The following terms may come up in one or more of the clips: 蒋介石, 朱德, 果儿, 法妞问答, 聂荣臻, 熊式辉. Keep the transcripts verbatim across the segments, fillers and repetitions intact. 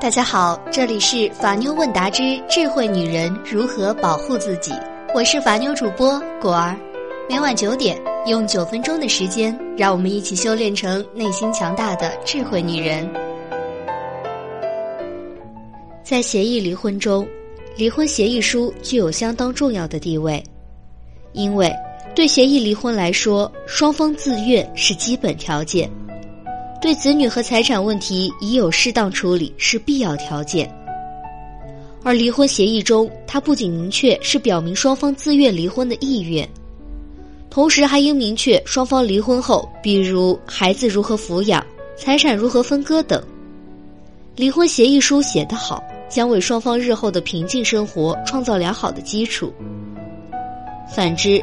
大家好，这里是法妞问答之智慧女人如何保护自己，我是法妞主播果儿。每晚九点，用九分钟的时间，让我们一起修炼成内心强大的智慧女人。在协议离婚中，离婚协议书具有相当重要的地位，因为对协议离婚来说，双方自愿是基本条件；对子女和财产问题已有适当处理是必要条件。而离婚协议中，它不仅明确是表明双方自愿离婚的意愿，同时还应明确双方离婚后，比如孩子如何抚养、财产如何分割等。离婚协议书写得好，将为双方日后的平静生活创造良好的基础。反之，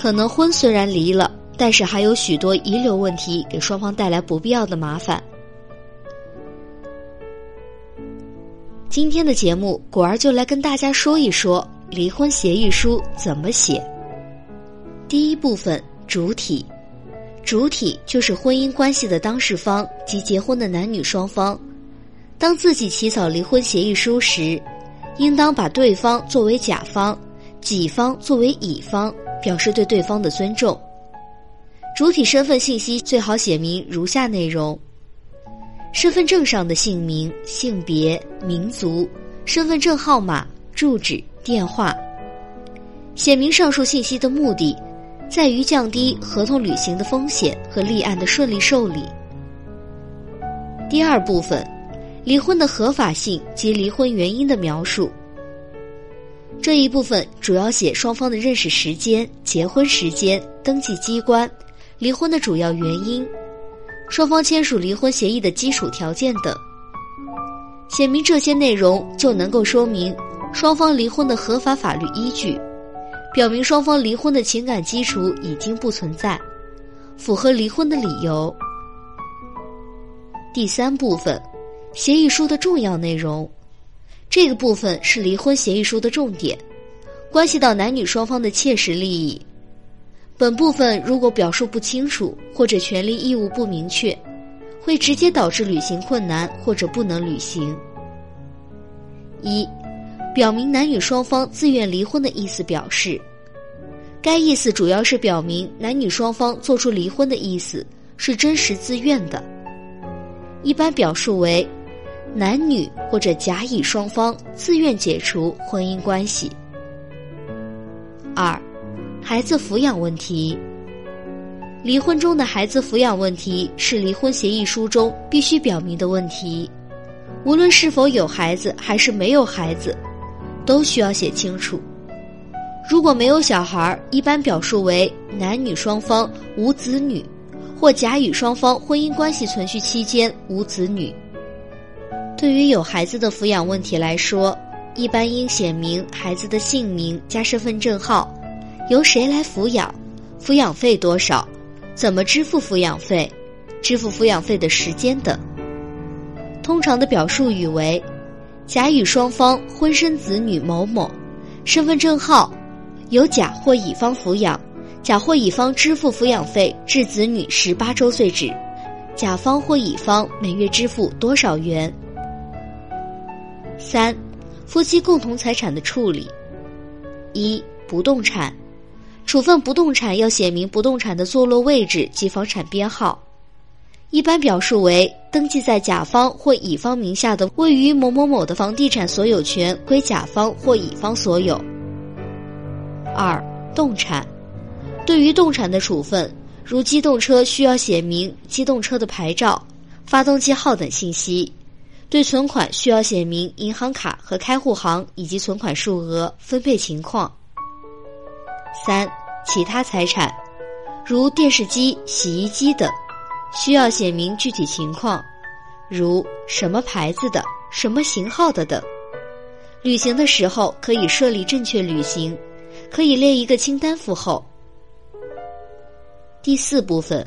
可能婚虽然离了，但是还有许多遗留问题给双方带来不必要的麻烦。今天的节目，果儿就来跟大家说一说离婚协议书怎么写。第一部分，主体。主体就是婚姻关系的当事方及结婚的男女双方。当自己起草离婚协议书时，应当把对方作为甲方，己方作为乙方，表示对对方的尊重。主体身份信息最好写明如下内容：身份证上的姓名、性别、民族、身份证号码、住址、电话。写明上述信息的目的，在于降低合同履行的风险和立案的顺利受理。第二部分，离婚的合法性及离婚原因的描述。这一部分主要写双方的认识时间、结婚时间、登记机关、离婚的主要原因、双方签署离婚协议的基础条件等。写明这些内容，就能够说明双方离婚的合法法律依据，表明双方离婚的情感基础已经不存在，符合离婚的理由。第三部分，协议书的重要内容。这个部分是离婚协议书的重点，关系到男女双方的切实利益。本部分如果表述不清楚或者权利义务不明确，会直接导致履行困难或者不能履行。一、表明男女双方自愿离婚的意思表示。该意思主要是表明男女双方做出离婚的意思是真实自愿的，一般表述为男女或者甲乙双方自愿解除婚姻关系。二、孩子抚养问题。离婚中的孩子抚养问题是离婚协议书中必须表明的问题，无论是否有孩子还是没有孩子，都需要写清楚。如果没有小孩，一般表述为男女双方无子女，或甲乙双方婚姻关系存续期间无子女。对于有孩子的抚养问题来说，一般应写明孩子的姓名加身份证号，由谁来抚养，抚养费多少，怎么支付抚养费，支付抚养费的时间等。通常的表述语为：甲乙双方婚生子女某某，身份证号，由甲或乙方抚养，甲或乙方支付抚养费至子女十八周岁止，甲方或乙方每月支付多少元。三、夫妻共同财产的处理。一、不动产。处分不动产要写明不动产的坐落位置及房产编号，一般表述为登记在甲方或乙方名下的位于某某某的房地产所有权归甲方或乙方所有。二、动产。对于动产的处分，如机动车需要写明机动车的牌照、发动机号等信息。对存款需要写明银行卡和开户行以及存款数额、分配情况。三、其他财产，如电视机、洗衣机等，需要写明具体情况，如什么牌子的、什么型号的等。履行的时候可以设立正确履行，可以列一个清单附后。第四部分，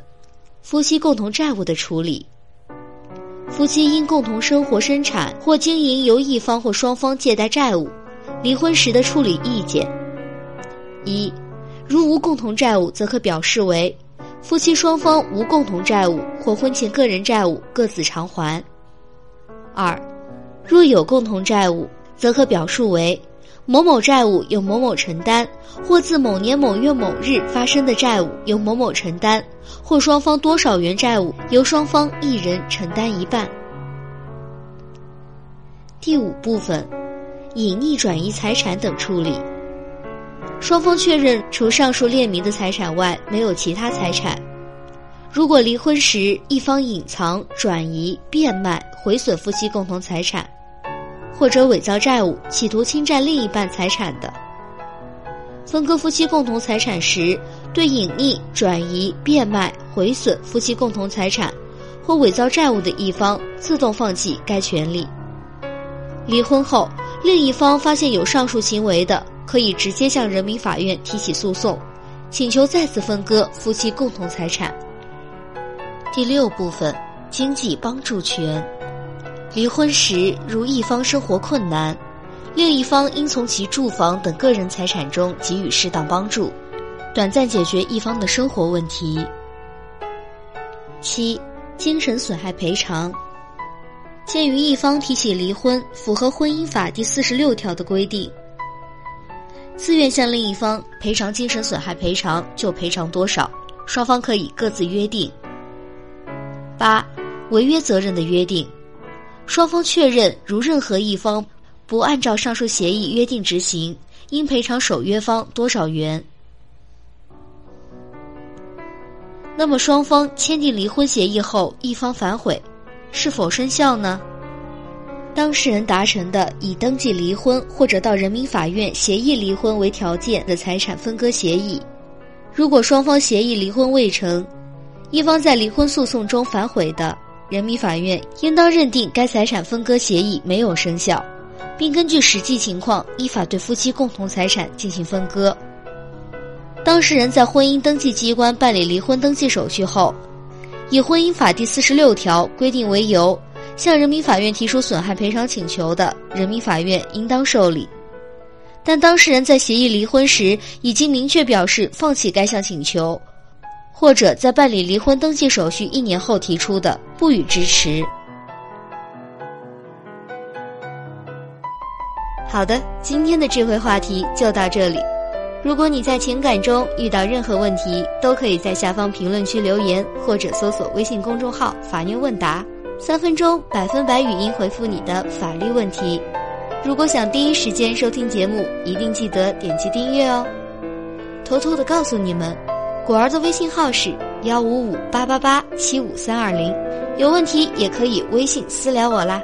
夫妻共同债务的处理。夫妻因共同生活、生产或经营由一方或双方借贷债务，离婚时的处理意见。一、如无共同债务，则可表示为夫妻双方无共同债务或婚前个人债务各自偿还。二、若有共同债务，则可表述为某某债务由某某承担，或自某年某月某日发生的债务由某某承担，或双方多少元债务由双方一人承担一半。第五部分，隐匿转移财产等处理。双方确认除上述列明的财产外没有其他财产。如果离婚时一方隐藏、转移、变卖、毁损夫妻共同财产，或者伪造债务企图侵占另一半财产的，分割夫妻共同财产时，对隐匿、转移、变卖、毁损夫妻共同财产或伪造债务的一方自动放弃该权利。离婚后，另一方发现有上述行为的，可以直接向人民法院提起诉讼，请求再次分割夫妻共同财产。第六部分，经济帮助权。离婚时，如一方生活困难，另一方应从其住房等个人财产中给予适当帮助，短暂解决一方的生活问题。七、精神损害赔偿。鉴于一方提起离婚符合婚姻法第四十六条的规定，自愿向另一方赔偿精神损害赔偿就赔偿多少，双方可以各自约定。八、违约责任的约定。双方确认如任何一方不按照上述协议约定执行，应赔偿守约方多少元。那么双方签订离婚协议后，一方反悔，是否生效呢？当事人达成的以登记离婚或者到人民法院协议离婚为条件的财产分割协议，如果双方协议离婚未成，一方在离婚诉讼中反悔的，人民法院应当认定该财产分割协议没有生效，并根据实际情况依法对夫妻共同财产进行分割。当事人在婚姻登记机关办理离婚登记手续后，以婚姻法第四十六条规定为由，向人民法院提出损害赔偿请求的，人民法院应当受理。但当事人在协议离婚时已经明确表示放弃该项请求，或者在办理离婚登记手续一年后提出的，不予支持。好的，今天的智慧话题就到这里。如果你在情感中遇到任何问题，都可以在下方评论区留言，或者搜索微信公众号法律问答，三分钟百分百语音回复你的法律问题。如果想第一时间收听节目，一定记得点击订阅哦。偷偷地告诉你们，果儿的微信号是幺五五八八八七五三二零，有问题也可以微信私聊我啦。